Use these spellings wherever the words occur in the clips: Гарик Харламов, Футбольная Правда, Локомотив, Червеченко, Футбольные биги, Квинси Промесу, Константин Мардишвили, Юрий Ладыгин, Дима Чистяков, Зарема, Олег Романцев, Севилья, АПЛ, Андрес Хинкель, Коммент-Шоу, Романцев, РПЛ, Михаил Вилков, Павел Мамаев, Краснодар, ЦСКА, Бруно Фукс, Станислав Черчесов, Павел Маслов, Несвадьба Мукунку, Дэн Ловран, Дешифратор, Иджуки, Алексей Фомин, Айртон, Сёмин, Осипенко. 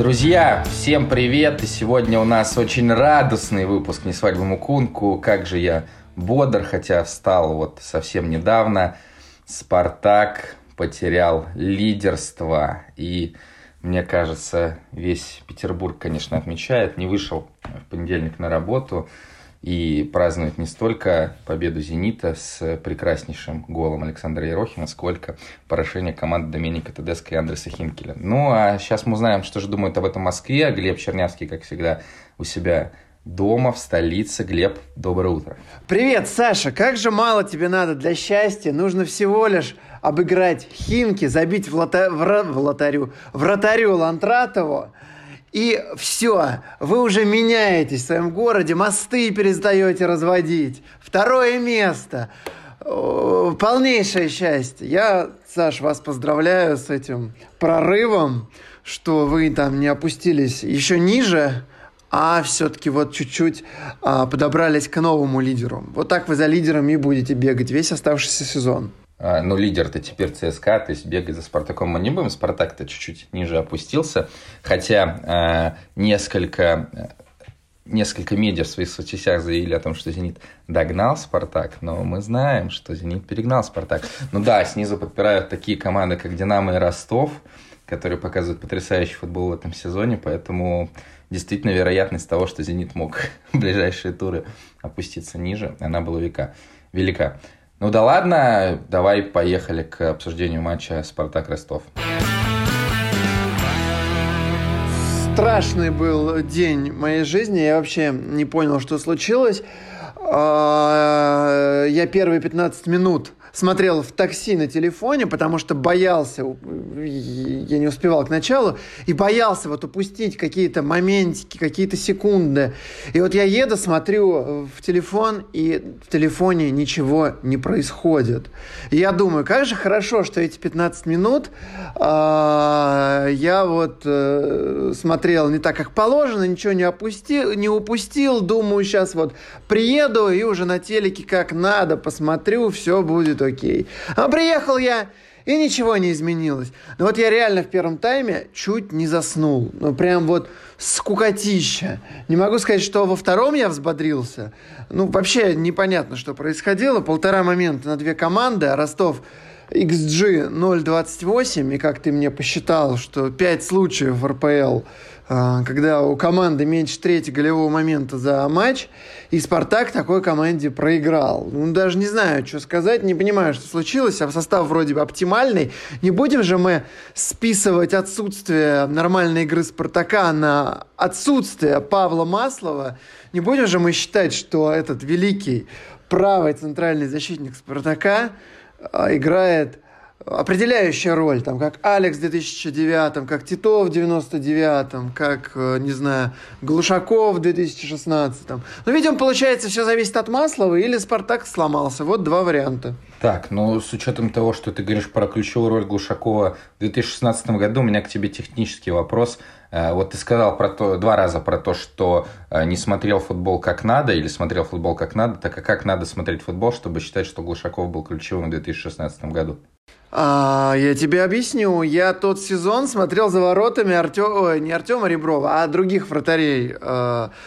Друзья, всем привет! И сегодня у нас очень радостный выпуск «Несвадьба Мукунку». Как же я бодр, хотя встал вот совсем недавно. Спартак потерял лидерство. И, мне кажется, весь Петербург, конечно, отмечает. Не вышел в понедельник на работу и празднует не столько победу «Зенита» с прекраснейшим голом Александра Ерохина, сколько поражение команды Доменика Тедеско и Андреса Хинкеля. Ну, а сейчас мы узнаем, что же думают об этом в Москве. Глеб Чернявский, как всегда, у себя дома, в столице. Глеб, доброе утро. Привет, Саша. Как же мало тебе надо для счастья. Нужно всего лишь обыграть Химки, забить вратарю Лантратову. И все, вы уже меняетесь в своем городе, мосты перестаете разводить. Второе место. Полнейшее счастье. Я, Саш, вас поздравляю с этим прорывом, что вы там не опустились еще ниже, а все-таки вот чуть-чуть подобрались к новому лидеру. Вот так вы за лидером и будете бегать весь оставшийся сезон. Но лидер-то теперь ЦСКА, то есть бегать за «Спартаком» мы не будем. «Спартак»-то чуть-чуть ниже опустился. Хотя несколько медиа в своих соцсетях заявили о том, что «Зенит» догнал «Спартак». Но мы знаем, что «Зенит» перегнал «Спартак». Ну да, снизу подпирают такие команды, как «Динамо» и «Ростов», которые показывают потрясающий футбол в этом сезоне. Поэтому действительно вероятность того, что «Зенит» мог в ближайшие туры опуститься ниже, она была велика. Ну да ладно, давай поехали к обсуждению матча «Спартак-Ростов». Страшный был день моей жизни, я вообще не понял, что случилось. Я первые 15 минут смотрел в такси на телефоне, потому что боялся, я не успевал к началу, и боялся вот упустить какие-то моментики, какие-то секунды. И вот я еду, смотрю в телефон, и в телефоне ничего не происходит. И я думаю, как же хорошо, что эти 15 минут я вот смотрел не так, как положено, ничего не упустил. Думаю, сейчас вот приеду и уже на телеке как надо посмотрю, все будет окей. А приехал я, и ничего не изменилось. Но вот я реально в первом тайме чуть не заснул. Ну, прям вот скукотища. Не могу сказать, что во втором я взбодрился. Ну, вообще непонятно, что происходило. Полтора момента на две команды. А Ростов XG 0.28. И как ты мне посчитал, что 5 случаев в РПЛ, когда у команды меньше третьего голевого момента за матч, и «Спартак» такой команде проиграл. Ну, даже не знаю, что сказать, не понимаю, что случилось, а состав вроде бы оптимальный. Не будем же мы списывать отсутствие нормальной игры «Спартака» на отсутствие Павла Маслова. Не будем же мы считать, что этот великий правый центральный защитник «Спартака» играет определяющая роль, там, как Алекс в 2009, как Титов в 99, как, не знаю, Глушаков в 2016. Ну, видимо, получается, все зависит от Маслова или «Спартак» сломался. Вот два варианта. Так, ну, с учетом того, что ты говоришь про ключевую роль Глушакова в 2016 году, у меня к тебе технический вопрос. Вот ты сказал два раза про то, что не смотрел футбол как надо, или смотрел футбол как надо, так а как надо смотреть футбол, чтобы считать, что Глушаков был ключевым в 2016 году? Я тебе объясню. Я тот сезон смотрел за воротами не Артема Реброва, а других вратарей,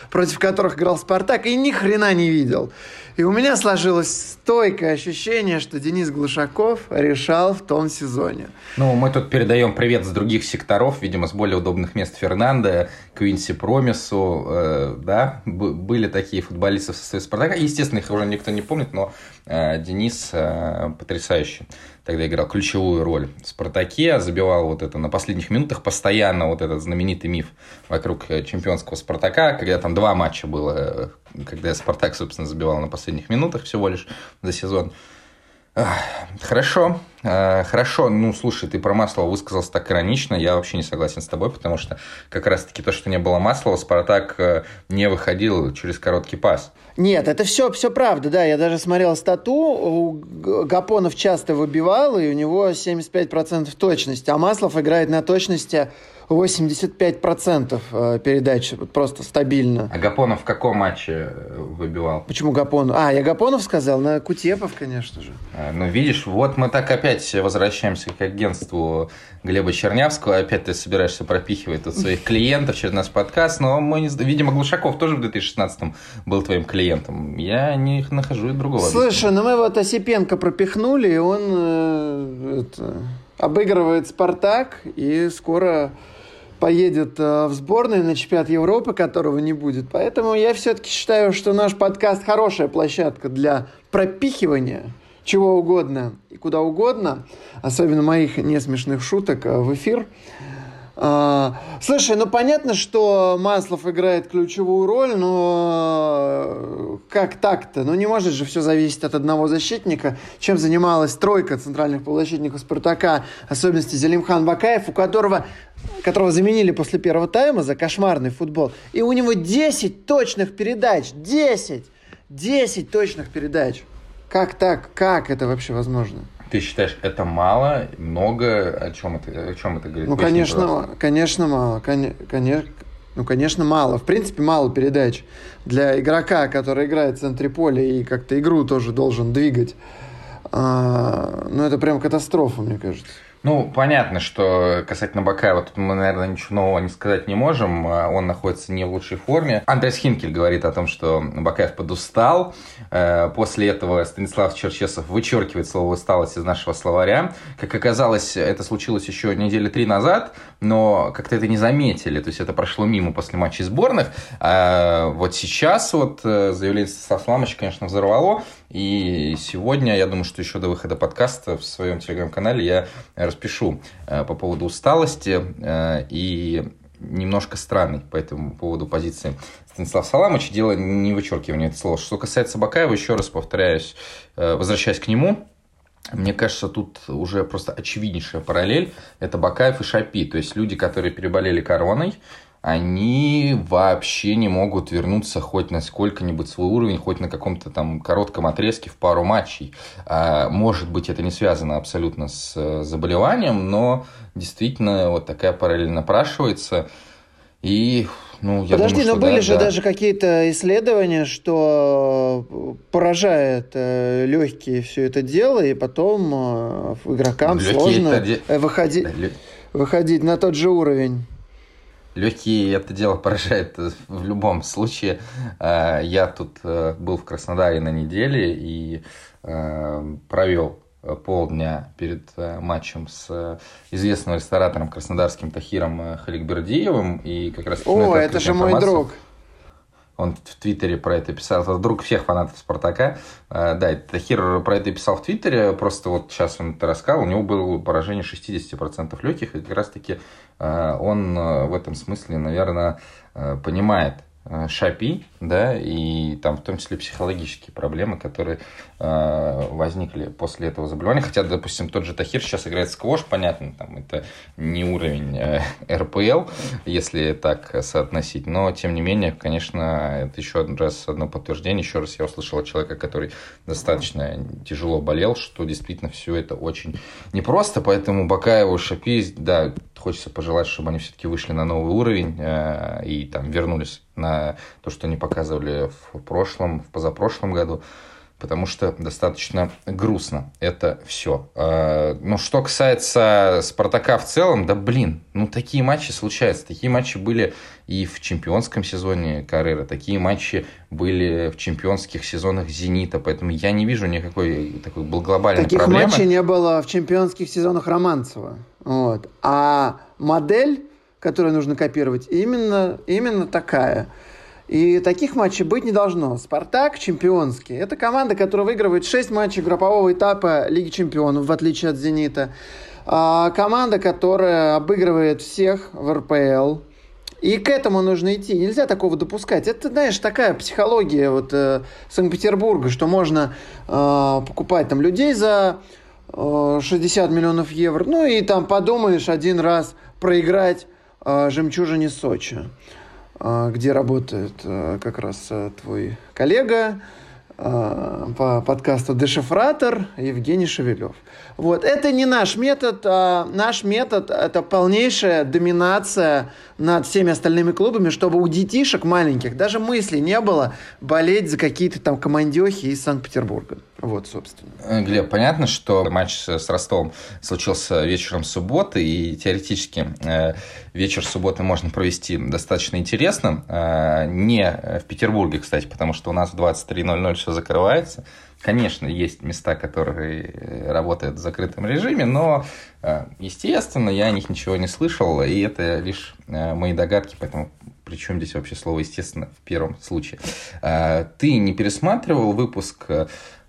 против которых играл «Спартак», и ни хрена не видел. И у меня сложилось стойкое ощущение, что Денис Глушаков решал в том сезоне. Ну, мы тут передаем привет с других секторов, видимо, с более удобных мест Фернандо, Квинси Промесу, да, были такие футболисты в составе «Спартака». Естественно, их уже никто не помнит, но Денис потрясающе тогда играл ключевую роль в «Спартаке», забивал вот это на последних минутах постоянно, вот этот знаменитый миф вокруг чемпионского «Спартака», когда там два матча было, когда «Спартак», собственно, забивал на последних минутах всего лишь за сезон. Хорошо. Ну, слушай, ты про Маслова высказался так иронично, я вообще не согласен с тобой, потому что как раз-таки то, что не было Маслова, «Спартак» не выходил через короткий пас. Нет, это все правда, да, я даже смотрел стату, Гапонов часто выбивал, и у него 75% точности, а Маслов играет на точности 85% передач, просто стабильно. А Гапонов в каком матче выбивал? Почему Гапонов? Я Гапонов сказал, на Кутепов, конечно же. Ну, видишь, вот мы так опять опять возвращаемся к агентству Глеба Чернявского. Опять ты собираешься пропихивать тут своих клиентов через наш подкаст. Но мы не... Видимо, Глушаков тоже в 2016-м был твоим клиентом. Я не нахожу и другого. Слушай, ну мы вот Осипенко пропихнули, и он обыгрывает «Спартак», и скоро поедет в сборную на чемпионат Европы, которого не будет. Поэтому я все-таки считаю, что наш подкаст хорошая площадка для пропихивания чего угодно и куда угодно, особенно моих несмешных шуток, в эфир. Слушай, ну понятно, что Маслов играет ключевую роль, но как так-то? Ну не может же все зависеть от одного защитника. Чем занималась тройка центральных полузащитников «Спартака», особенности Зелимхан Бакаев, которого заменили после первого тайма за кошмарный футбол. И у него 10 точных передач. 10 точных передач. Как так? Как это вообще возможно? Ты считаешь, это мало, много? О чем это говорит? Ну, конечно, мало. В принципе, мало передач для игрока, который играет в центре поля и как-то игру тоже должен двигать. Ну, это прям катастрофа, мне кажется. Ну, понятно, что касательно Бакаева, тут мы, наверное, ничего нового не сказать не можем. Он находится не в лучшей форме. Андрес Хинкель говорит о том, что Бакаев подустал. После этого Станислав Черчесов вычеркивает слово «усталость» из нашего словаря. Как оказалось, это случилось еще недели 3 назад, но как-то это не заметили. То есть это прошло мимо после матчей сборных. А вот сейчас вот заявление Станислава Славовича, конечно, взорвало. И сегодня, я думаю, что еще до выхода подкаста в своем телеграм-канале я распишу по поводу усталости и немножко странной по этому поводу позиции Станислава Саламовича. Дело не вычеркивание этого слова. Что касается Бакаева, еще раз повторяюсь, возвращаясь к нему, мне кажется, тут уже просто очевиднейшая параллель – это Бакаев и Шапи, то есть люди, которые переболели короной, они вообще не могут вернуться хоть на сколько-нибудь свой уровень, хоть на каком-то там коротком отрезке в пару матчей. Может быть, это не связано абсолютно с заболеванием, но действительно вот такая параллель напрашивается. И, ну, я думаю, даже какие-то исследования, что поражает легкие все это дело, и потом игрокам сложно выходить на тот же уровень. Легкие это дело поражает в любом случае. Я тут был в Краснодаре на неделе и провел полдня перед матчем с известным ресторатором краснодарским Тахиром Холикбердиевым. И как раз... О, это же мой друг. Он в Твиттере про это писал. Это друг всех фанатов «Спартака». Да, Тахир про это писал в Твиттере. Просто вот сейчас он это рассказал. У него было поражение 60% легких. И как раз-таки он в этом смысле, наверное, понимает Шапи, да, и там в том числе психологические проблемы, которые возникли после этого заболевания. Хотя, допустим, тот же Тахир сейчас играет в сквош, понятно, там это не уровень РПЛ, если так соотносить, но, тем не менее, конечно, это еще одно подтверждение, еще раз я услышал от человека, который достаточно тяжело болел, что действительно все это очень непросто, поэтому Бакаеву, Шапи, да, хочется пожелать, чтобы они все-таки вышли на новый уровень и там вернулись на то, что они показывали в прошлом, в позапрошлом году, потому что достаточно грустно это все. Ну, что касается «Спартака» в целом, да блин, ну такие матчи случаются, такие матчи были и в чемпионском сезоне Каррера, такие матчи были в чемпионских сезонах «Зенита», поэтому я не вижу никакой такой глобальной таких проблемы. Таких матчей не было в чемпионских сезонах Романцева, вот. А модель, которую нужно копировать, именно такая. И таких матчей быть не должно. «Спартак» чемпионский. Это команда, которая выигрывает 6 матчей группового этапа Лиги Чемпионов, в отличие от «Зенита». Команда, которая обыгрывает всех в РПЛ. И к этому нужно идти. Нельзя такого допускать. Это, знаешь, такая психология вот, Санкт-Петербурга, что можно покупать там людей за 60 миллионов евро. Ну и там подумаешь один раз проиграть «Жемчужине Сочи», где работает как раз твой коллега по подкасту «Дешифратор» Евгений Шевелев. Вот. Это не наш метод. А наш метод – это полнейшая доминация над всеми остальными клубами, чтобы у детишек маленьких даже мысли не было болеть за какие-то там командехи из Санкт-Петербурга. Вот, собственно. Глеб, понятно, что матч с Ростовом случился вечером субботы, и теоретически вечер субботы можно провести достаточно интересным. Не в Петербурге, кстати, потому что у нас в 23:00 все закрывается. Конечно, есть места, которые работают в закрытом режиме, но, естественно, я о них ничего не слышал, и это лишь мои догадки, поэтому... Причем здесь вообще слово «естественно» в первом случае. Ты не пересматривал выпуск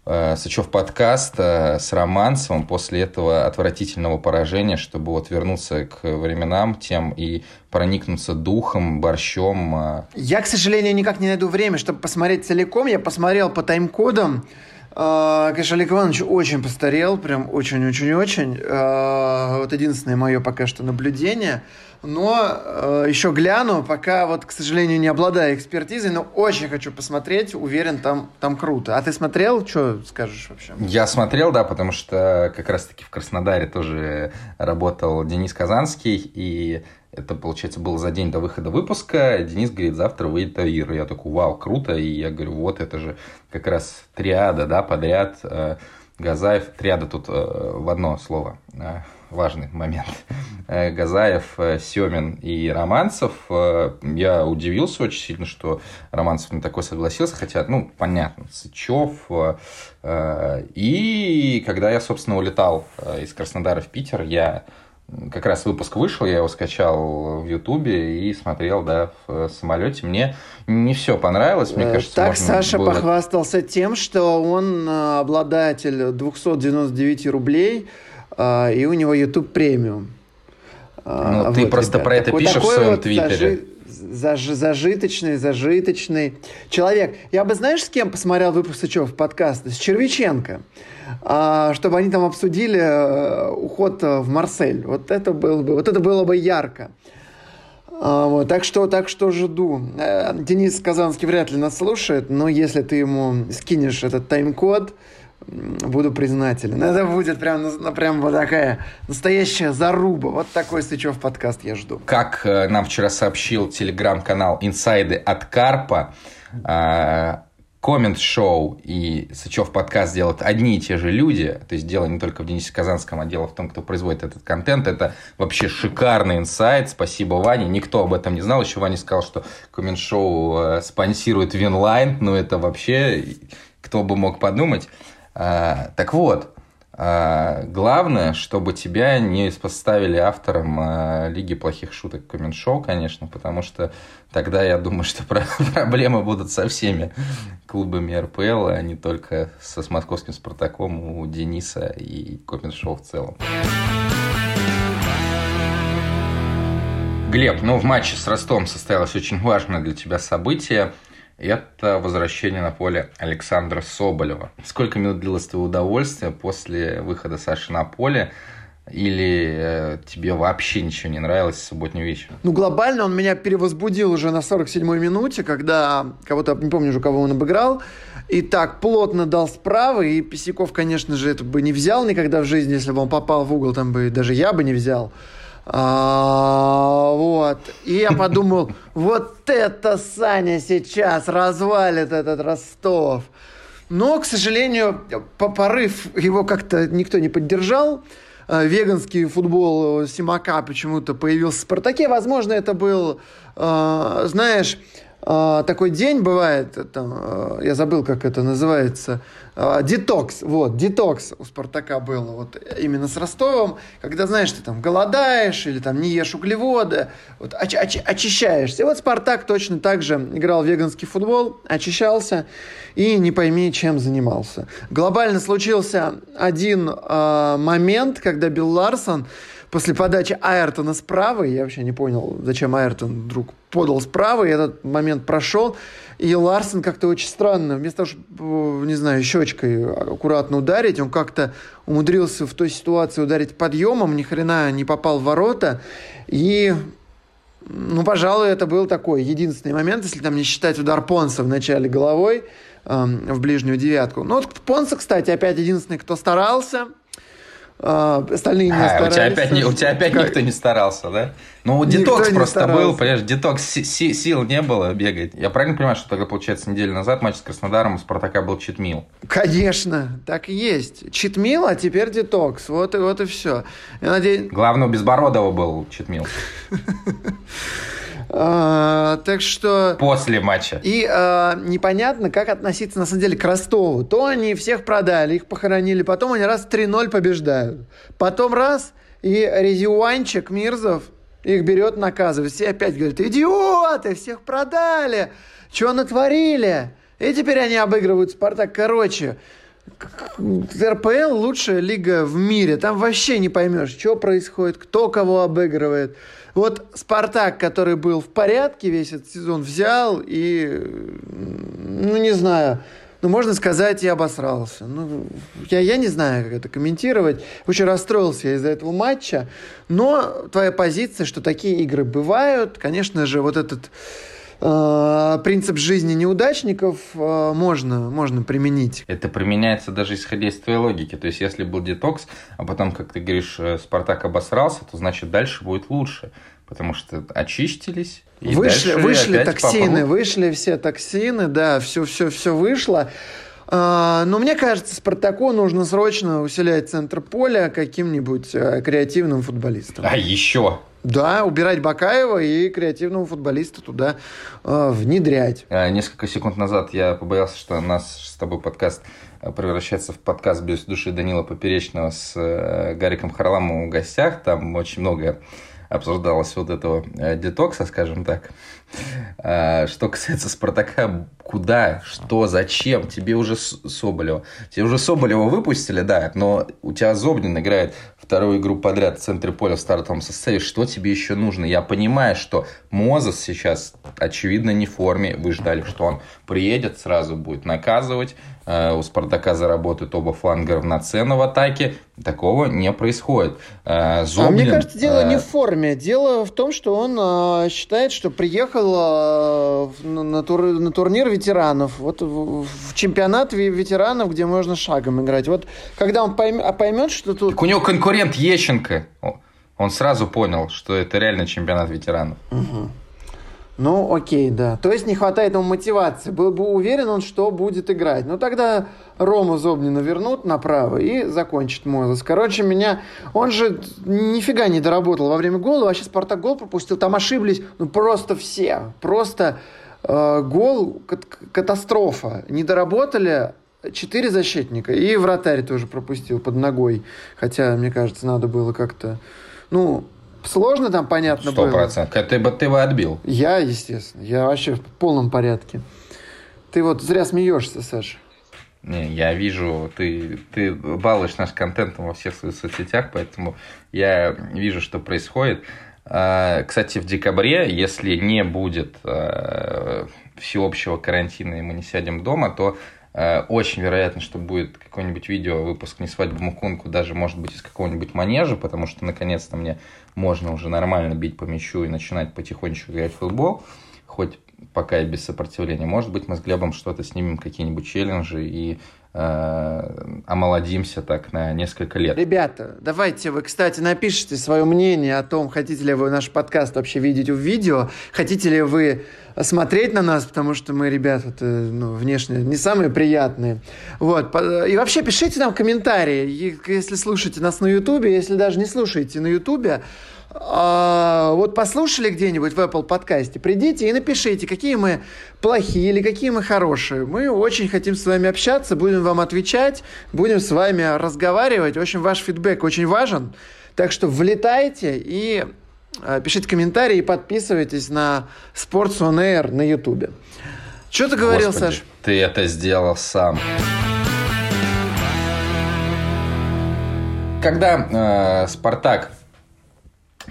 «Сычев подкаст» с Романцевым после этого отвратительного поражения, чтобы вот вернуться к временам тем и проникнуться духом, борщом? Я, к сожалению, никак не найду время, чтобы посмотреть целиком. Я посмотрел по тайм-кодам. Конечно, Олег Иванович очень постарел, прям очень-очень-очень. Вот единственное мое пока что наблюдение. Но еще гляну, пока вот, к сожалению, не обладаю экспертизой, но очень хочу посмотреть, уверен, там круто. А ты смотрел? Что скажешь вообще? Я смотрел, да, потому что как раз-таки в Краснодаре тоже работал Денис Казанский, и... Это, получается, было за день до выхода выпуска. Денис говорит, завтра выйдет Тахир. Я такой, вау, круто. И я говорю, вот это же как раз триада, да, подряд. Газаев, триада тут в одно слово, важный момент. Газаев, Сёмин и Романцев. Я удивился очень сильно, что Романцев на такое согласился, хотя, ну, понятно, Сычев. И когда я, собственно, улетал из Краснодара в Питер, я... Как раз выпуск вышел, я его скачал в Ютубе и смотрел, да, в самолете. Мне не все понравилось, мне кажется, так можно Саша было... похвастался тем, что он обладатель 299 рублей, и у него Ютуб премиум. Ну, ты вот, просто ребят, про это пишешь в своем вот твиттере. Зажиточный человек. Я бы, знаешь, с кем посмотрел выпуск Сычев подкаста? С Червеченко. Чтобы они там обсудили уход в Марсель. Вот это было бы ярко. Вот, так что жду. Денис Казанский вряд ли нас слушает, но если ты ему скинешь этот тайм-код, буду признателен. Это будет прям вот такая настоящая заруба. Вот такой Сычев подкаст я жду. Как нам вчера сообщил телеграм-канал «Инсайды от Карпа», Коммент-Шоу и Сычев подкаст делают одни и те же люди. То есть дело не только в Денисе Казанском, а дело в том, кто производит этот контент. Это вообще шикарный инсайт. Спасибо, Ване. Никто об этом не знал. Еще Ваня сказал, что Коммент-Шоу спонсирует Винлайн. Ну, это вообще... Кто бы мог подумать. Так вот, главное, чтобы тебя не поставили автором Лиги плохих шуток Коммент-Шоу, конечно, потому что тогда, я думаю, что проблемы будут со всеми клубами РПЛ, а не только с московским «Спартаком» у Дениса и Коммент-Шоу в целом. Глеб, ну в матче с Ростовом состоялось очень важное для тебя событие. Это возвращение на поле Александра Соболева. Сколько минут длилось твое удовольствие после выхода Саши на поле? Или тебе вообще ничего не нравилось в субботний вечер? Ну, глобально он меня перевозбудил уже на 47-й минуте, когда кого-то, не помню уже, кого он обыграл, и так плотно дал справа, и Писяков, конечно же, это бы не взял никогда в жизни, если бы он попал в угол, там бы даже я бы не взял. Вот. И я подумал, вот это Саня сейчас развалит этот Ростов. Но, к сожалению, порыв его как-то никто не поддержал. Веганский футбол Симака почему-то появился в «Спартаке». Возможно, это был, знаешь... Такой день бывает, там, я забыл, как это называется, детокс, вот, детокс у «Спартака» был, вот, именно с Ростовом, когда, знаешь, ты там голодаешь или там не ешь углеводы, вот, очищаешься. И вот «Спартак» точно так же играл в веганский футбол, очищался и не пойми, чем занимался. Глобально случился один момент, когда Билл Ларсон после подачи Айртона справа, я вообще не понял, зачем Айртон вдруг подал справа, и этот момент прошел, и Ларсон как-то очень странно, вместо того, чтобы, не знаю, щечкой аккуратно ударить, он как-то умудрился в той ситуации ударить подъемом, ни хрена не попал в ворота, и, ну, пожалуй, это был такой единственный момент, если там не считать удар Понса в начале головой в ближнюю девятку. Ну, вот Понса, кстати, опять единственный, кто старался. остальные не старались. У тебя опять никто не старался, да? Ну, детокс просто был, понимаешь, детокс, сил не было бегать. Я правильно понимаю, что тогда, получается, неделю назад матч с Краснодаром у Спартака был читмил? Конечно, так и есть. Читмил, а теперь детокс. Вот и все. Я надеюсь... Главное, у Безбородова был читмил. Так что... После матча. И непонятно, как относиться, на самом деле, к Ростову. То они всех продали, их похоронили. Потом они раз 3-0 побеждают. Потом раз, и Резиуанчик Мирзов их берет, наказывает. Все опять говорят: идиоты, всех продали. Чего натворили? И теперь они обыгрывают Спартак. Короче, РПЛ лучшая лига в мире. Там вообще не поймешь, что происходит, кто кого обыгрывает. Вот Спартак, который был в порядке весь этот сезон, взял и, ну, не знаю, ну, можно сказать, и обосрался. Ну, я не знаю, как это комментировать. Очень расстроился я из-за этого матча. Но твоя позиция, что такие игры бывают, конечно же, вот этот принцип жизни неудачников можно применить. Это применяется даже исходя из твоей логики. То есть, если был детокс, а потом, как ты говоришь, Спартак обосрался, то значит дальше будет лучше. Потому что очистились. И вышли токсины, вышли все токсины, да, все вышло. Но мне кажется, Спартаку нужно срочно усилять центр поля каким-нибудь креативным футболистом. А еще... Да, убирать Бакаева и креативного футболиста туда внедрять. Несколько секунд назад я побоялся, что у нас с тобой подкаст превращается в подкаст без души Данила Поперечного с Гариком Харламовым в гостях. Там очень много обсуждалось вот этого детокса, скажем так. Что касается Спартака, куда, что, зачем? Тебе уже Соболева. Тебе уже Соболева выпустили, да, но у тебя Зобнин играет вторую игру подряд в центре поля в стартовом составе. Что тебе еще нужно? Я понимаю, что Мозес сейчас, очевидно, не в форме. Вы ждали, что он приедет, сразу будет наказывать. У Спартака заработают оба фланга равноценно в атаке. Такого не происходит. Зобнин, мне кажется, дело не в форме. Дело в том, что он считает, что приехал на турнир ветеранов. Вот в чемпионат ветеранов, где можно шагом играть. Вот когда он поймет, что тут... Так у него конкурент Ещенко. Он сразу понял, что это реально чемпионат ветеранов. Угу. Ну, окей, да. То есть не хватает ему мотивации. Был бы уверен он, что будет играть. Ну, тогда Рому Зобнина вернут направо и закончит Мозес. Короче, он же нифига не доработал во время гола. Вообще Спартак гол пропустил. Там ошиблись просто все. Просто гол катастрофа. Не доработали 4 защитника. И вратарь тоже пропустил под ногой. Хотя, мне кажется, надо было как-то... Ну... Сложно там, понятно, 100%. Было. 100%. Ты бы отбил. Я, естественно. Я вообще в полном порядке. Ты вот зря смеешься, Саша. Не, я вижу, ты балуешь наш контентом во всех своих соцсетях, поэтому я вижу, что происходит. Кстати, в декабре, если не будет всеобщего карантина и мы не сядем дома, то очень вероятно, что будет какой-нибудь видео-выпуск «Несвадьба Мукунку», даже, может быть, из какого-нибудь манежа, потому что, наконец-то, мне можно уже нормально бить по мячу и начинать потихонечку играть в футбол, хоть пока и без сопротивления. Может быть, мы с Глебом что-то снимем, какие-нибудь челленджи и омолодимся так на несколько лет. Ребята, давайте вы, кстати, напишите свое мнение о том, хотите ли вы наш подкаст вообще видеть в видео, хотите ли вы смотреть на нас, потому что мы, ребята, внешне не самые приятные. Вот. И вообще пишите нам комментарии, если слушаете нас на Ютубе, если даже не слушаете на Ютубе. Вот послушали где-нибудь в Apple подкасте, придите и напишите, какие мы плохие или какие мы хорошие. Мы очень хотим с вами общаться, будем вам отвечать, будем с вами разговаривать. В общем, ваш фидбэк очень важен. Так что влетайте и пишите комментарии и подписывайтесь на Sports on Air на YouTube. Что ты говорил, Саш? Ты это сделал сам. Когда Спартак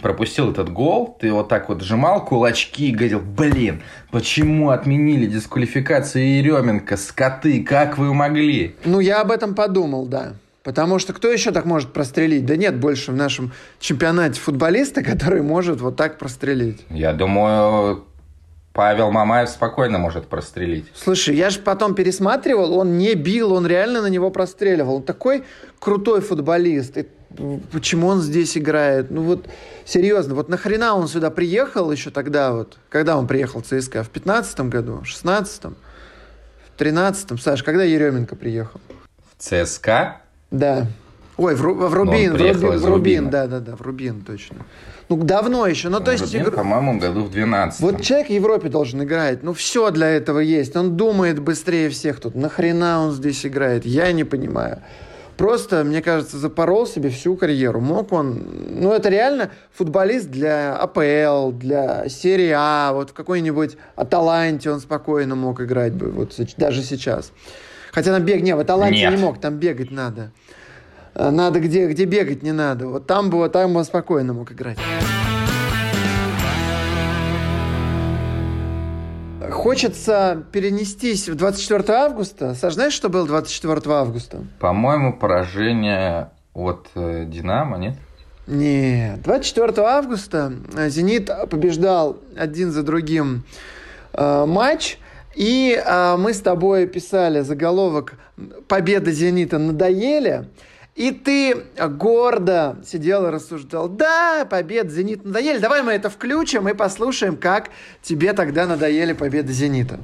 пропустил этот гол, ты вот так вот сжимал кулачки и говорил: блин, почему отменили дисквалификацию Еременко, скоты, как вы могли? Ну, я об этом подумал, да. Потому что кто еще так может прострелить? Да нет больше в нашем чемпионате футболиста, который может вот так прострелить. Я думаю, Павел Мамаев спокойно может прострелить. Слушай, я же потом пересматривал, он не бил, он реально на него простреливал. Он такой крутой футболист. И Почему он здесь играет? Ну вот, серьезно, вот нахрена он сюда приехал еще тогда вот? Когда он приехал в ЦСКА? В 15-м году? В 16-м? В 13-м? Саш, когда Еременко приехал? В ЦСКА? Да. Ой, в Рубин, да-да-да, в Рубин, точно. Ну, давно еще, но то есть... Рубин, по-моему, году в 12-м. Вот человек в Европе должен играть, ну, все для этого есть. Он думает быстрее всех тут. Нахрена он здесь играет? Я не понимаю. Просто, мне кажется, запорол себе всю карьеру. Мог он... Ну, это реально футболист для АПЛ, для серии А, вот в какой-нибудь Аталанте он спокойно мог играть бы, вот даже сейчас. Хотя на бег... Не, в Аталанте Нет. не мог, там бегать надо. Надо, где бегать не надо. Вот там бы он спокойно мог играть. Хочется перенестись в 24 августа. Саш, знаешь, что было 24 августа? По-моему, поражение от «Динамо», нет? Нет. 24 августа «Зенит» побеждал один за другим матч. И мы с тобой писали заголовок «Победа «Зенита» надоели». И ты гордо сидел и рассуждал: да, победа «Зенита» надоели, давай мы это включим и послушаем, как тебе тогда надоели победы «Зенита».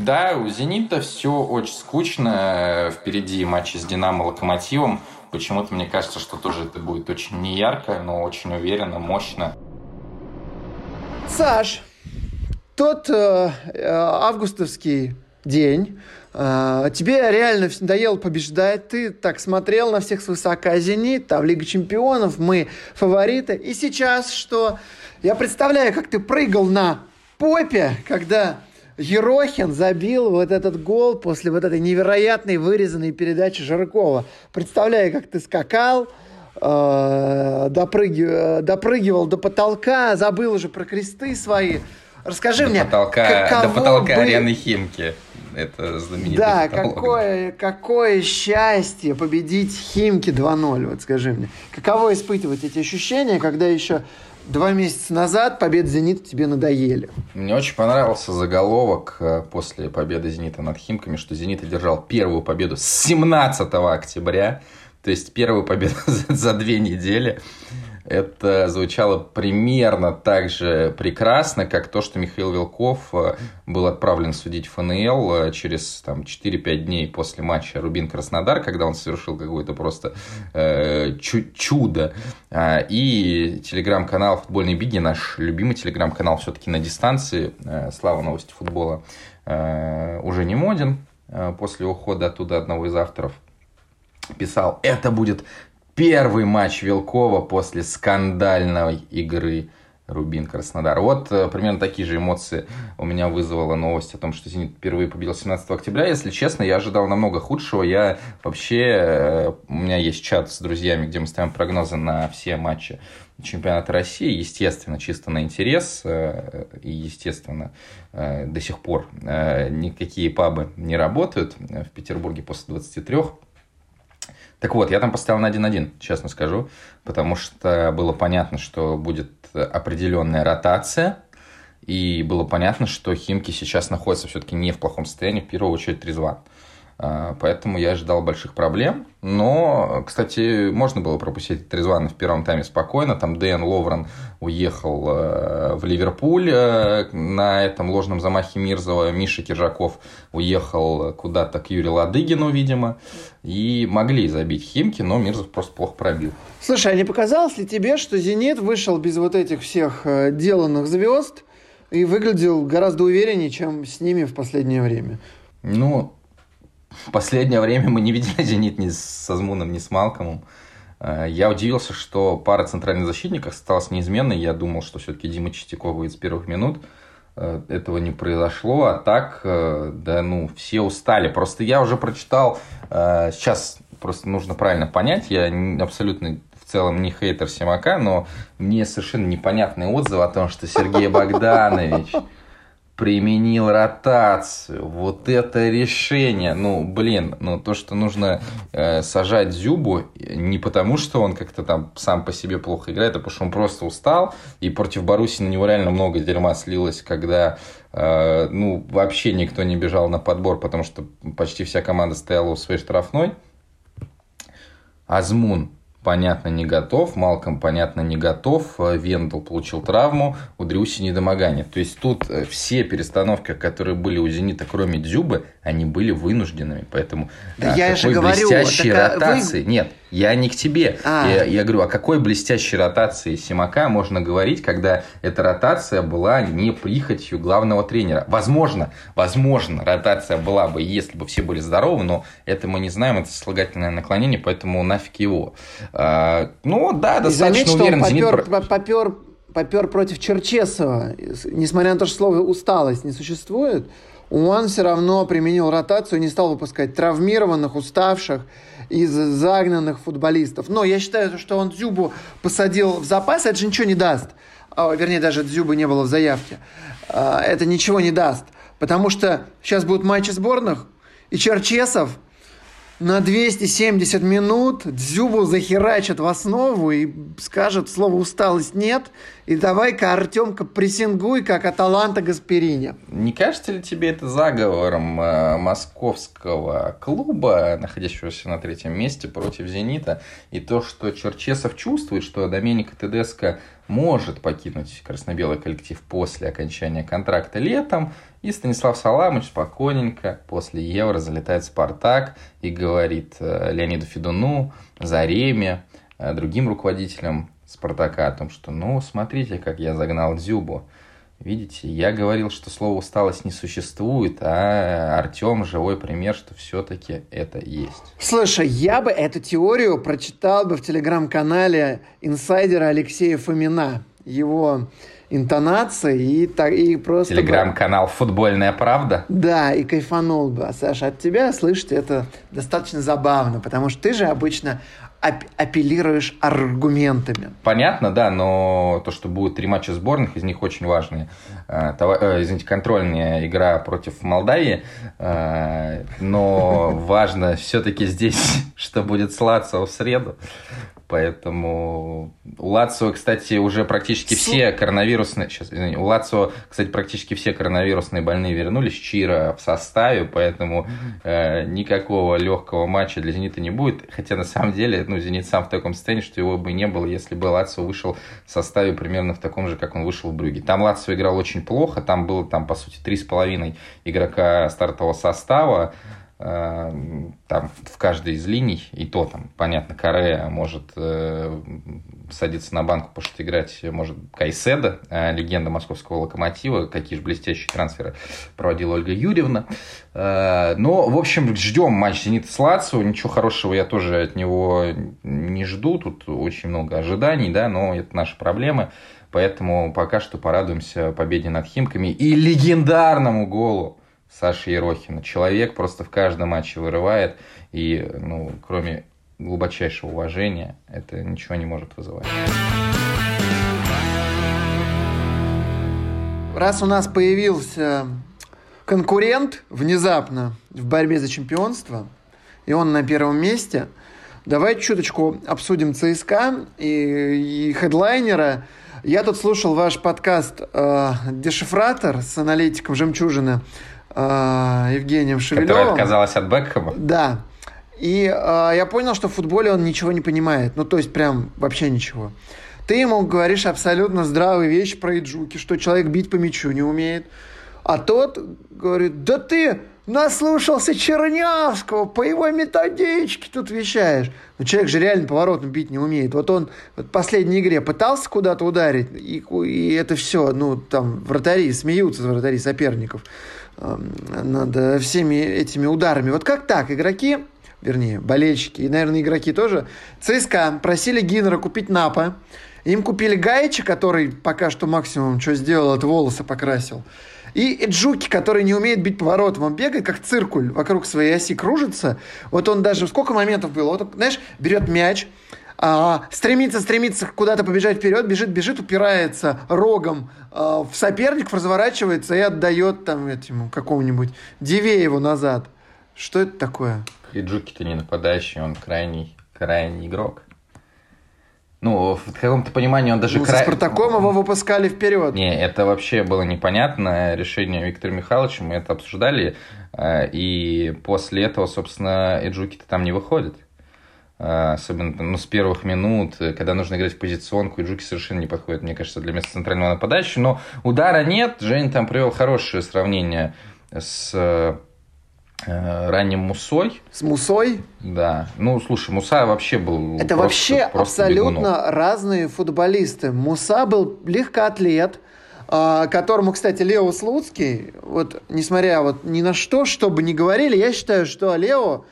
Да, у «Зенита» все очень скучно. Впереди матчи с «Динамо», «Локомотивом». Почему-то мне кажется, что тоже это будет очень неярко, но очень уверенно, мощно. Саш, тот августовский день... Тебе реально надоело побеждать, ты так смотрел на всех свысока: «Зенит», там Лига Чемпионов, мы фавориты. И сейчас что? Я представляю, как ты прыгал на попе, когда Ерохин забил вот этот гол после вот этой невероятной вырезанной передачи Жиркова. Представляю, как ты скакал, допрыгивал до потолка, забыл уже про кресты свои. Расскажи мне, до потолка арены Химки. Это знаменитый потолок. Да, какое счастье победить Химки 2-0, вот скажи мне. Каково испытывать эти ощущения, когда еще 2 месяца назад победы «Зенита» тебе надоели? Мне очень понравился заголовок после победы «Зенита» над Химками, что «Зенит» одержал первую победу с 17 октября, то есть первую победу за 2 недели. Это звучало примерно так же прекрасно, как то, что Михаил Вилков был отправлен судить ФНЛ через 4-5 дней после матча Рубин-Краснодар, когда он совершил какое-то просто чудо. И телеграм-канал «Футбольные биги», наш любимый телеграм-канал все-таки на дистанции, слава новости футбола, уже не моден, после ухода оттуда одного из авторов, писал: это будет... первый матч Вилкова после скандальной игры Рубин-Краснодар. Вот примерно такие же эмоции у меня вызвала новость о том, что «Зенит» впервые победил 17 октября. Если честно, я ожидал намного худшего. Я вообще... У меня есть чат с друзьями, где мы ставим прогнозы на все матчи чемпионата России. Естественно, чисто на интерес. И, естественно, до сих пор никакие пабы не работают в Петербурге после 23. Так вот, я там поставил на 1-1, честно скажу, потому что было понятно, что будет определенная ротация, и было понятно, что Химки сейчас находятся все-таки не в плохом состоянии, в первую очередь трезва. Поэтому я ожидал больших проблем. Но, кстати, можно было пропустить Трезвана в первом тайме спокойно. Там Дэн Ловран уехал в Ливерпуль на этом ложном замахе Мирзова. Миша Киржаков уехал куда-то к Юрию Ладыгину, видимо. И могли забить Химки, но Мирзов просто плохо пробил. Слушай, а не показалось ли тебе, что «Зенит» вышел без вот этих всех деланных звезд и выглядел гораздо увереннее, чем с ними в последнее время? Ну... В последнее время мы не видели «Зенит» ни с Азмуном, ни с Малкомом. Я удивился, что пара центральных защитников осталась неизменной. Я думал, что все-таки Дима Чистяков будет с первых минут. Этого не произошло. А так, да ну, все устали. Просто я уже прочитал... Сейчас просто нужно правильно понять. Я абсолютно в целом не хейтер Симака, но мне совершенно непонятные отзывы о том, что Сергей Богданович... применил ротацию. Вот это решение. То, что нужно сажать Дзюбу, не потому, что он как-то там сам по себе плохо играет, а потому, что он просто устал. И против Боруссии на него реально много дерьма слилось, когда вообще никто не бежал на подбор, потому что почти вся команда стояла у своей штрафной. Азмун, понятно, не готов. Малком, понятно, не готов. Вендл получил травму. У Дрюси недомогание. То есть тут все перестановки, которые были у «Зенита», кроме Дзюбы, они были вынужденными. Поэтому да я же говорю, блестящей ротации... Вы... Нет, я не к тебе. Я говорю, о какой блестящей ротации Симака можно говорить, когда эта ротация была не прихотью главного тренера. Возможно, ротация была бы, если бы все были здоровы, но это мы не знаем, это сослагательное наклонение, поэтому нафиг его. Ну да, достаточно уверен. Попер против Черчесова. Несмотря на то, что слово «усталость» не существует, он все равно применил ротацию, не стал выпускать травмированных, уставших и загнанных футболистов. Но я считаю, что он Дзюбу посадил в запас, это же ничего не даст. Вернее, даже Дзюбы не было в заявке. Это ничего не даст. Потому что сейчас будут матчи сборных, и Черчесов на 270 минут Дзюбу захерачат в основу и скажет слово «усталость» нет. И давай-ка, Артемка, прессингуй, как Аталанта Гасперини. Не кажется ли тебе это заговором московского клуба, находящегося на 3-м месте, против «Зенита», и то, что Черчесов чувствует, что Доменик Тедеско может покинуть красно-белый коллектив после окончания контракта летом, и Станислав Саламович спокойненько после Евро залетает в «Спартак» и говорит Леониду Федуну, Зареме, другим руководителям «Спартака» о том, что «ну, смотрите, как я загнал Дзюбу». Видите, я говорил, что слово «усталость» не существует, а Артем – живой пример, что все-таки это есть. Слушай, я бы эту теорию прочитал бы в телеграм-канале инсайдера Алексея Фомина, его интонации и просто… Телеграм-канал «Футбольная правда»? Да, и кайфанул бы. Саша, от тебя слышать это достаточно забавно, потому что ты же обычно… апеллируешь аргументами. Понятно, да, но то, что будут 3 матча сборных, из них очень важные. Контрольная игра против Молдавии, но важно все-таки здесь, что будет с Лацио в среду. Поэтому у Лацио, кстати, уже практически все коронавирусные... У Лацио, кстати, практически все коронавирусные больные вернулись. Чиро в составе, поэтому никакого легкого матча для «Зенита» не будет. Хотя, на самом деле, «Зенит» сам в таком состоянии, что его бы не было, если бы Лацио вышел в составе примерно в таком же, как он вышел в Брюгге. Там Лацио играл очень плохо. Там было, по сути, 3,5 игрока стартового состава. Там в каждой из линий, и то там, понятно, Корея может садиться на банку, потому что играть может Кайседо, легенда московского «Локомотива», какие же блестящие трансферы проводила Ольга Юрьевна. Но, в общем, ждем матч «Зенита» с Лацио, ничего хорошего я тоже от него не жду, тут очень много ожиданий, да, но это наши проблемы, поэтому пока что порадуемся победе над «Химками» и легендарному голу Саши Ерохина. Человек просто в каждом матче вырывает, и, кроме глубочайшего уважения, это ничего не может вызывать. Раз у нас появился конкурент внезапно в борьбе за чемпионство, и он на первом месте, давай чуточку обсудим ЦСКА и хедлайнера. Я тут слушал ваш подкаст «Дешифратор» с аналитиком «Жемчужины» Евгением Шевелевым. Которая отказалась от Бекхэма. Да. И я понял, что в футболе он ничего не понимает. Ну, то есть, прям вообще ничего. Ты ему говоришь абсолютно здравые вещи про иджуки, что человек бить по мячу не умеет. А тот говорит, да ты наслушался Чернявского, по его методичке тут вещаешь. Но человек же реально поворотом бить не умеет. Вот он в последней игре пытался куда-то ударить, и это все, там вратари смеются, вратари соперников над всеми этими ударами. Вот как так? Игроки, вернее, болельщики, и, наверное, игроки тоже, ЦСКА просили Гиннера купить Напа. Им купили Гаича, который пока что максимум, что сделал, это волосы покрасил. И Эджуки, который не умеет бить поворотом. Он бегает, как циркуль, вокруг своей оси кружится. Вот он даже... Сколько моментов было? Вот он, знаешь, берет мяч, стремится куда-то побежать вперед, бежит, упирается рогом в соперников, разворачивается и отдает там этому какому-нибудь Дивееву назад. Что это такое? Эджуки-то не нападающий, он крайний игрок. В каком-то понимании он даже... Со «Спартаком» его выпускали вперед. Не, это вообще было непонятно. Решение Виктора Михайловича, мы это обсуждали. И после этого, собственно, Эджуки-то там не выходит. особенно там, с первых минут, когда нужно играть в позиционку, и Джуки совершенно не подходит, мне кажется, для места центрального нападающего. Но удара нет. Женя там привел хорошее сравнение с ранним Мусой. С Мусой? Да. Ну, слушай, Муса вообще был... Это вообще абсолютно разные футболисты. Муса был легкоатлет, которому, кстати, Лео Слуцкий, вот, несмотря вот ни на что, что бы ни говорили, я считаю, что Лео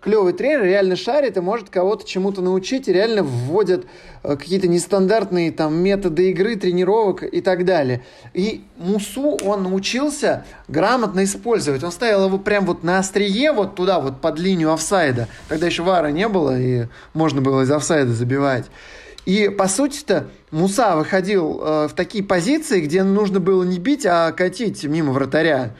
клевый тренер, реально шарит и может кого-то чему-то научить, и реально вводит какие-то нестандартные там методы игры, тренировок и так далее. И Мусу он научился грамотно использовать. Он ставил его прям вот на острие, вот туда, вот под линию офсайда. Тогда еще вара не было, и можно было из офсайда забивать. И, по сути-то, Муса выходил в такие позиции, где нужно было не бить, а катить мимо вратаря.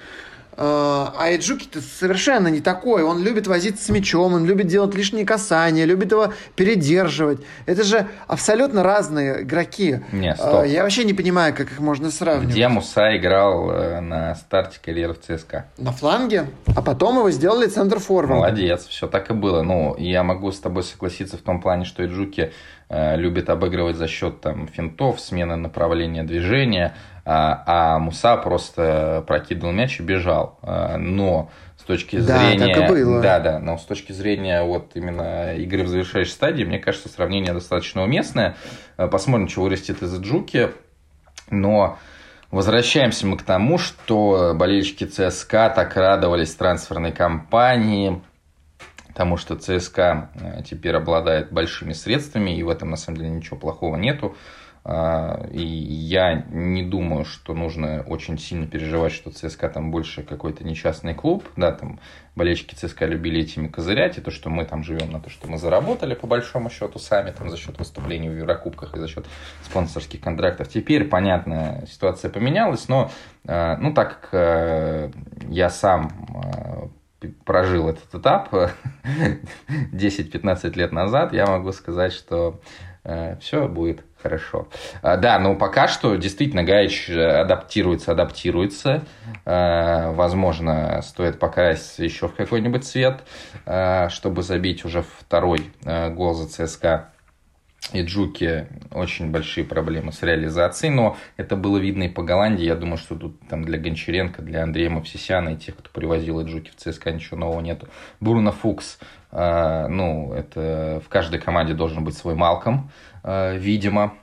А Эджуки-то совершенно не такой. Он любит возиться с мячом, он любит делать лишние касания, любит его передерживать. Это же абсолютно разные игроки. Не, стоп. Я вообще не понимаю, как их можно сравнивать. Где Муса играл на старте карьеры в ЦСКА? На фланге, а потом его сделали центр-форвардом. Молодец, все так и было. Ну, я могу с тобой согласиться в том плане, что Эджуки любит обыгрывать за счет там, финтов, смены направления движения, а Муса просто прокидывал мяч и бежал. Но с точки зрения... Да, так и было. Да, но с точки зрения вот именно игры в завершающей стадии, мне кажется, сравнение достаточно уместное. Посмотрим, что вырастет из Эджуки. Но возвращаемся мы к тому, что болельщики ЦСКА так радовались трансферной кампании, потому что ЦСКА теперь обладает большими средствами, и в этом, на самом деле, ничего плохого нету. И я не думаю, что нужно очень сильно переживать, что ЦСКА там больше какой-то несчастный клуб. Да, там болельщики ЦСКА любили этими козырять, и то, что мы там живем на то, что мы заработали, по большому счету, сами там за счет выступлений в Еврокубках и за счет спонсорских контрактов. Теперь, понятно, ситуация поменялась, но ну, так как я сам... прожил этот этап 10-15 лет назад, я могу сказать, что все будет хорошо. Да, но пока что действительно Гаич адаптируется. Возможно, стоит покраситься еще в какой-нибудь цвет, чтобы забить уже второй гол за ЦСКА. И Джуки очень большие проблемы с реализацией, но это было видно и по Голландии. Я думаю, что тут там для Гончаренко, для Андрея Мовсисяна и тех, кто привозил Джуки в ЦСКА, ничего нового нету. Бруно Фукс, ну, это в каждой команде должен быть свой Малком, видимо.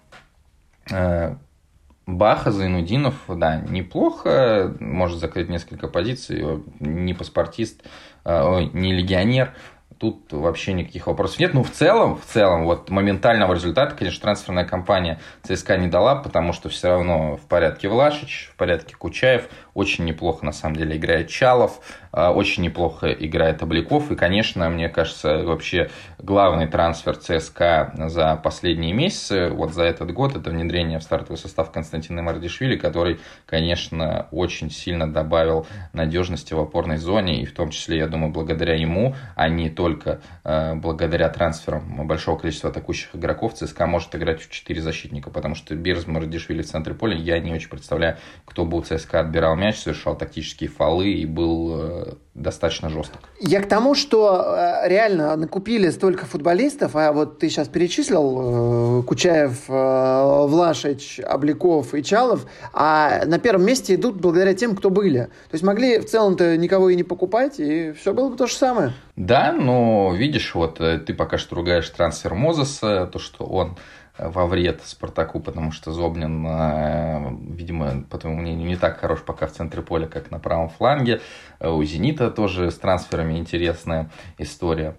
Баха, Зайнудинов, да, неплохо, может закрыть несколько позиций, не паспортист, не легионер. Тут вообще никаких вопросов нет. Ну, в целом, вот моментального результата, конечно, трансферная кампания ЦСКА не дала, потому что все равно в порядке Влашич, в порядке Кучаев. Очень неплохо, на самом деле, играет Чалов, очень неплохо играет Обликов. И, конечно, мне кажется, вообще главный трансфер ЦСКА за последние месяцы, вот за этот год, это внедрение в стартовый состав Константина Мардишвили, который, конечно, очень сильно добавил надежности в опорной зоне. И в том числе, я думаю, благодаря ему, а не только благодаря трансферам большого количества атакующих игроков ЦСКА может играть в 4 защитника, потому что Бирз, Мардишвили в центре поля, я не очень представляю, кто бы у ЦСКА отбирал мяч, совершал тактические фолы и был достаточно жесток. Я к тому, что реально накупили столько футболистов, а вот ты сейчас перечислил Кучаев, Влашич, Обликов и Чалов, а на первом месте идут благодаря тем, кто были. То есть могли в целом-то никого и не покупать, и все было бы то же самое. Да, но видишь, вот ты пока что ругаешь трансфер Мозеса, то, что он во вред Спартаку, потому что Зобнин, видимо, по твоему мнению, не так хорош пока в центре поля, как на правом фланге. У «Зенита» тоже с трансферами интересная история.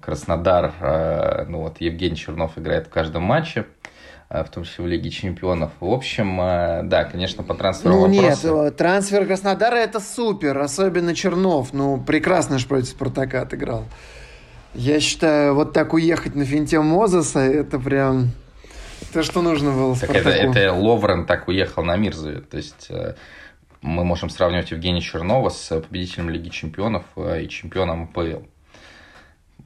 Краснодар, ну вот Евгений Чернов играет в каждом матче, в том числе в Лиге Чемпионов. В общем, да, конечно, по трансферу вопросы. Ну нет, трансфер Краснодара – это супер, особенно Чернов. Ну, прекрасно же против «Спартака» отыграл. Я считаю, вот так уехать на финте Мозеса – это прям то, что нужно было «Спартаку». Это Ловран так уехал на Мирзове. То есть мы можем сравнивать Евгения Чернова с победителем Лиги Чемпионов и чемпионом АПЛ.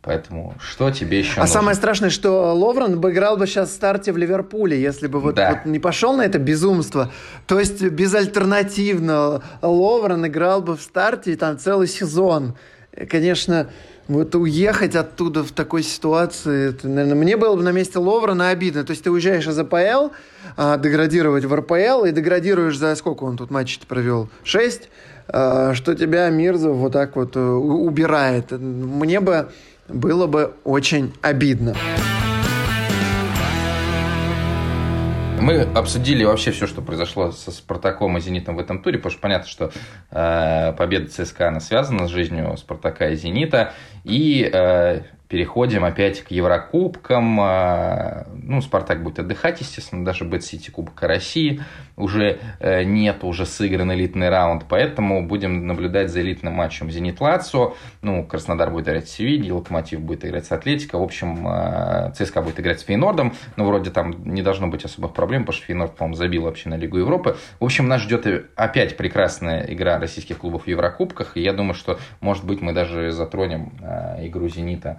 Поэтому что тебе еще нужно? Самое страшное, что Ловран играл бы сейчас в старте в Ливерпуле, если бы вот не пошел на это безумство. То есть безальтернативно Ловран играл бы в старте и там целый сезон. Конечно, Вот уехать оттуда в такой ситуации, это, наверное, мне было бы на месте Ловрана обидно. То есть ты уезжаешь из АПЛ, деградировать в РПЛ, и деградируешь за сколько он тут матчей провел? 6? Что тебя Мирзов вот так вот убирает. Мне бы было бы очень обидно. Мы обсудили вообще все, что произошло со «Спартаком» и «Зенитом» в этом туре, потому что понятно, что победа ЦСКА, она связана с жизнью «Спартака» и «Зенита». И переходим опять к Еврокубкам. Ну, «Спартак» будет отдыхать, естественно, даже «Бет-Сити» Кубка России уже нет, уже сыгран элитный раунд, поэтому будем наблюдать за элитным матчем «Зенит-Лацио». Ну, «Краснодар» будет играть с «Севильей», «Локомотив» будет играть с «Атлетико». В общем, ЦСКА будет играть с «Фейнордом». Ну, вроде там не должно быть особых проблем, потому что «Фейнорд», по-моему, забил вообще на Лигу Европы. В общем, нас ждет опять прекрасная игра российских клубов в Еврокубках, и я думаю, что, может быть, мы даже затронем игру «Зенита»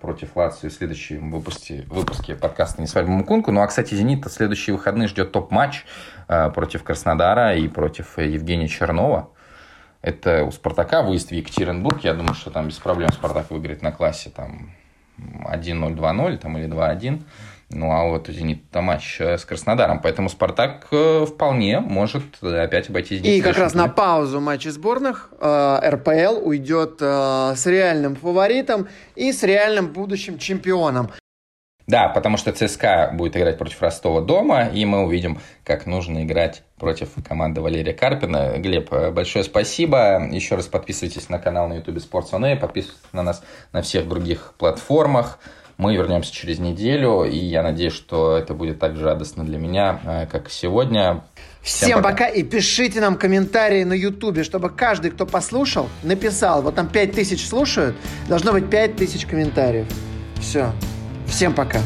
против Лацио в следующем выпуске подкаста «Несвадьба Мукунку». Ну, а, кстати, «Зенит» в следующие выходные ждет топ-матч против Краснодара и против Евгения Чернова. Это у «Спартака» выезд в Екатеринбург. Я думаю, что там без проблем «Спартак» выиграет на классе там 1-0, 2-0 там, или 2-1. Ну, а вот у «Зенита» матч с Краснодаром. Поэтому «Спартак» вполне может опять обойти «Зенит». И как раз на паузу матча сборных РПЛ уйдет с реальным фаворитом и с реальным будущим чемпионом. Да, потому что ЦСКА будет играть против Ростова дома, и мы увидим, как нужно играть против команды Валерия Карпина. Глеб, большое спасибо. Еще раз подписывайтесь на канал на YouTube SportsOne, подписывайтесь на нас на всех других платформах. Мы вернемся через неделю, и я надеюсь, что это будет так же радостно для меня, как сегодня. Всем пока, и пишите нам комментарии на Ютубе, чтобы каждый, кто послушал, написал. Вот там 5000 слушают, должно быть 5000 комментариев. Все. Всем пока.